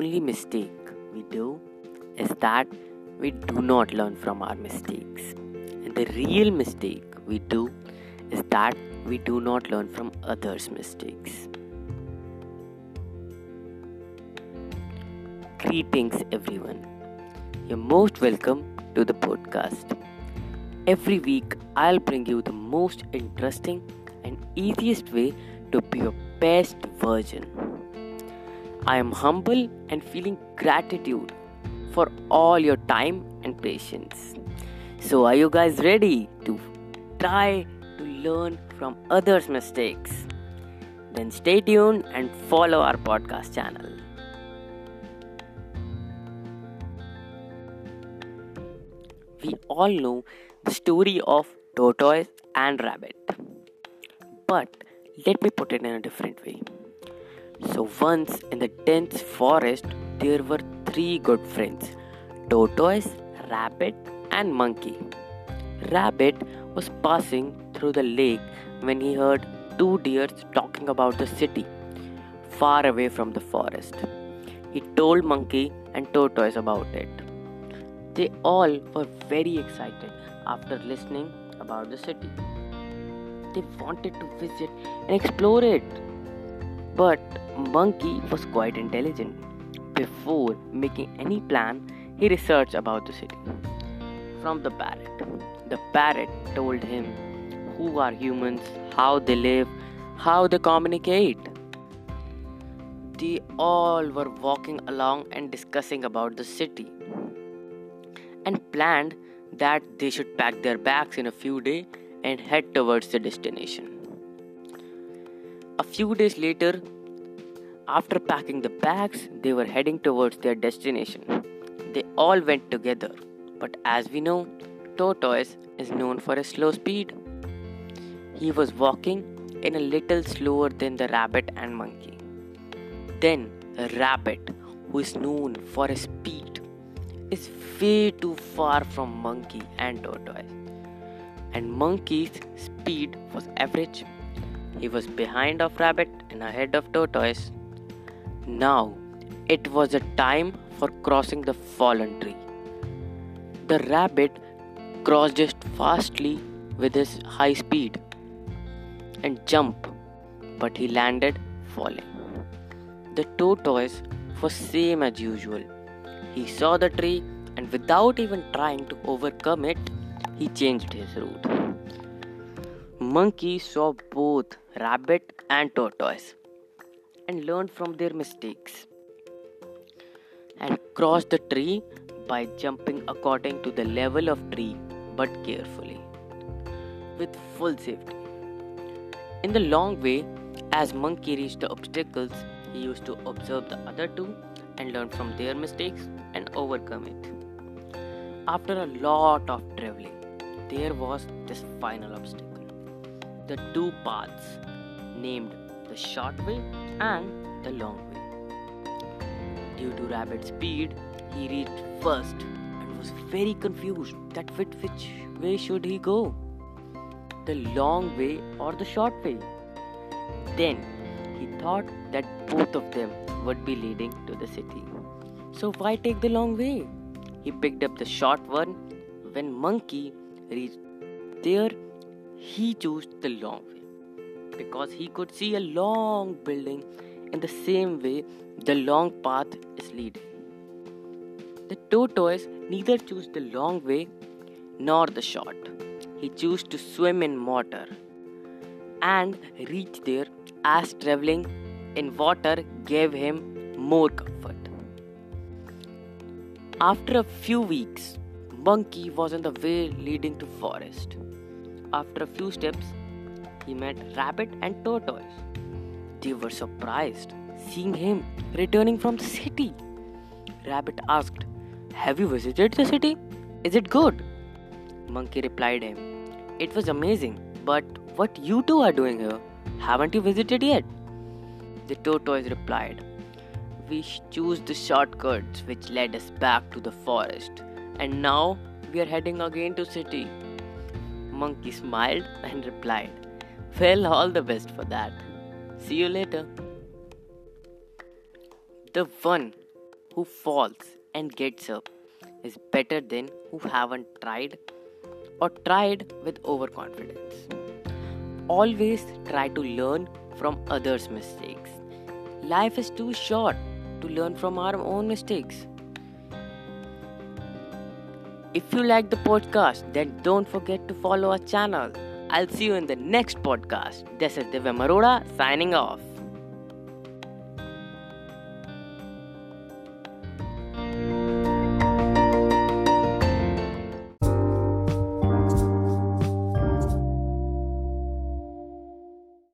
only mistake we do is that we do not learn from our mistakes. And the real mistake we do is that we do not learn from others' mistakes. Greetings everyone. You're most welcome to the podcast. Every week I'll bring you the most interesting and easiest way to be your best version. I am humble and feeling gratitude for all your time and patience. So are you guys ready to try to learn from others' mistakes? Then stay tuned and follow our podcast channel. We all know the story of tortoise and rabbit. But let me put it in a different way. So once in the dense forest, there were three good friends, tortoise, rabbit and monkey. Rabbit was passing through the lake when he heard two deers talking about the city, far away from the forest. He told Monkey and Tortoise about it. They all were very excited after listening about the city. They wanted to visit and explore it. But Monkey was quite intelligent. Before making any plan, he researched about the city from the parrot. The parrot told him who are humans, how they live, how they communicate. They all were walking along and discussing about the city and planned that they should pack their bags in a few days and head towards the destination. A few days later, after packing the bags, they were heading towards their destination. They all went together. But as we know, Tortoise is known for his slow speed. He was walking in a little slower than the rabbit and monkey. Then the rabbit, who is known for his speed, is way too far from monkey and tortoise. And monkey's speed was average. He was behind of rabbit and ahead of tortoise. Now it was a time for crossing the fallen tree. The rabbit crossed it fastly with his high speed and jumped, but he landed falling. The tortoise was same as usual. He saw the tree and without even trying to overcome it, he changed his route. Monkey saw both rabbit and tortoise and learned from their mistakes and crossed the tree by jumping according to the level of tree, but carefully, with full safety. In the long way, as Monkey reached the obstacles, he used to observe the other two and learn from their mistakes and overcome it. After a lot of traveling, there was this final obstacle. The two paths, named the short way and the long way. Due to rabbit's speed, he reached first and was very confused that which way should he go, the long way or the short way. Then he thought that both of them would be leading to the city. So why take the long way? He picked up the short one. When Monkey reached there, he chose the long way because he could see a long building in the same way the long path is leading. The tortoise neither chose the long way nor the short. He chose to swim in water and reach there as traveling in water gave him more comfort. After a few weeks, Monkey was on the way leading to forest. After a few steps, he met Rabbit and Tortoise. They were surprised seeing him returning from the city. Rabbit asked, "Have you visited the city? Is it good?" Monkey replied him, "It was amazing, but what you two are doing here? Haven't you visited yet?" The tortoise replied, "We chose the shortcuts which led us back to the forest, and now we are heading again to city." Monkey smiled and replied, "Well, all the best for that. See you later." The one who falls and gets up is better than who haven't tried or tried with overconfidence. Always try to learn from others' mistakes. Life is too short to learn from our own mistakes. If you like the podcast, then don't forget to follow our channel. I'll see you in the next podcast. This is Divyam Arora signing off.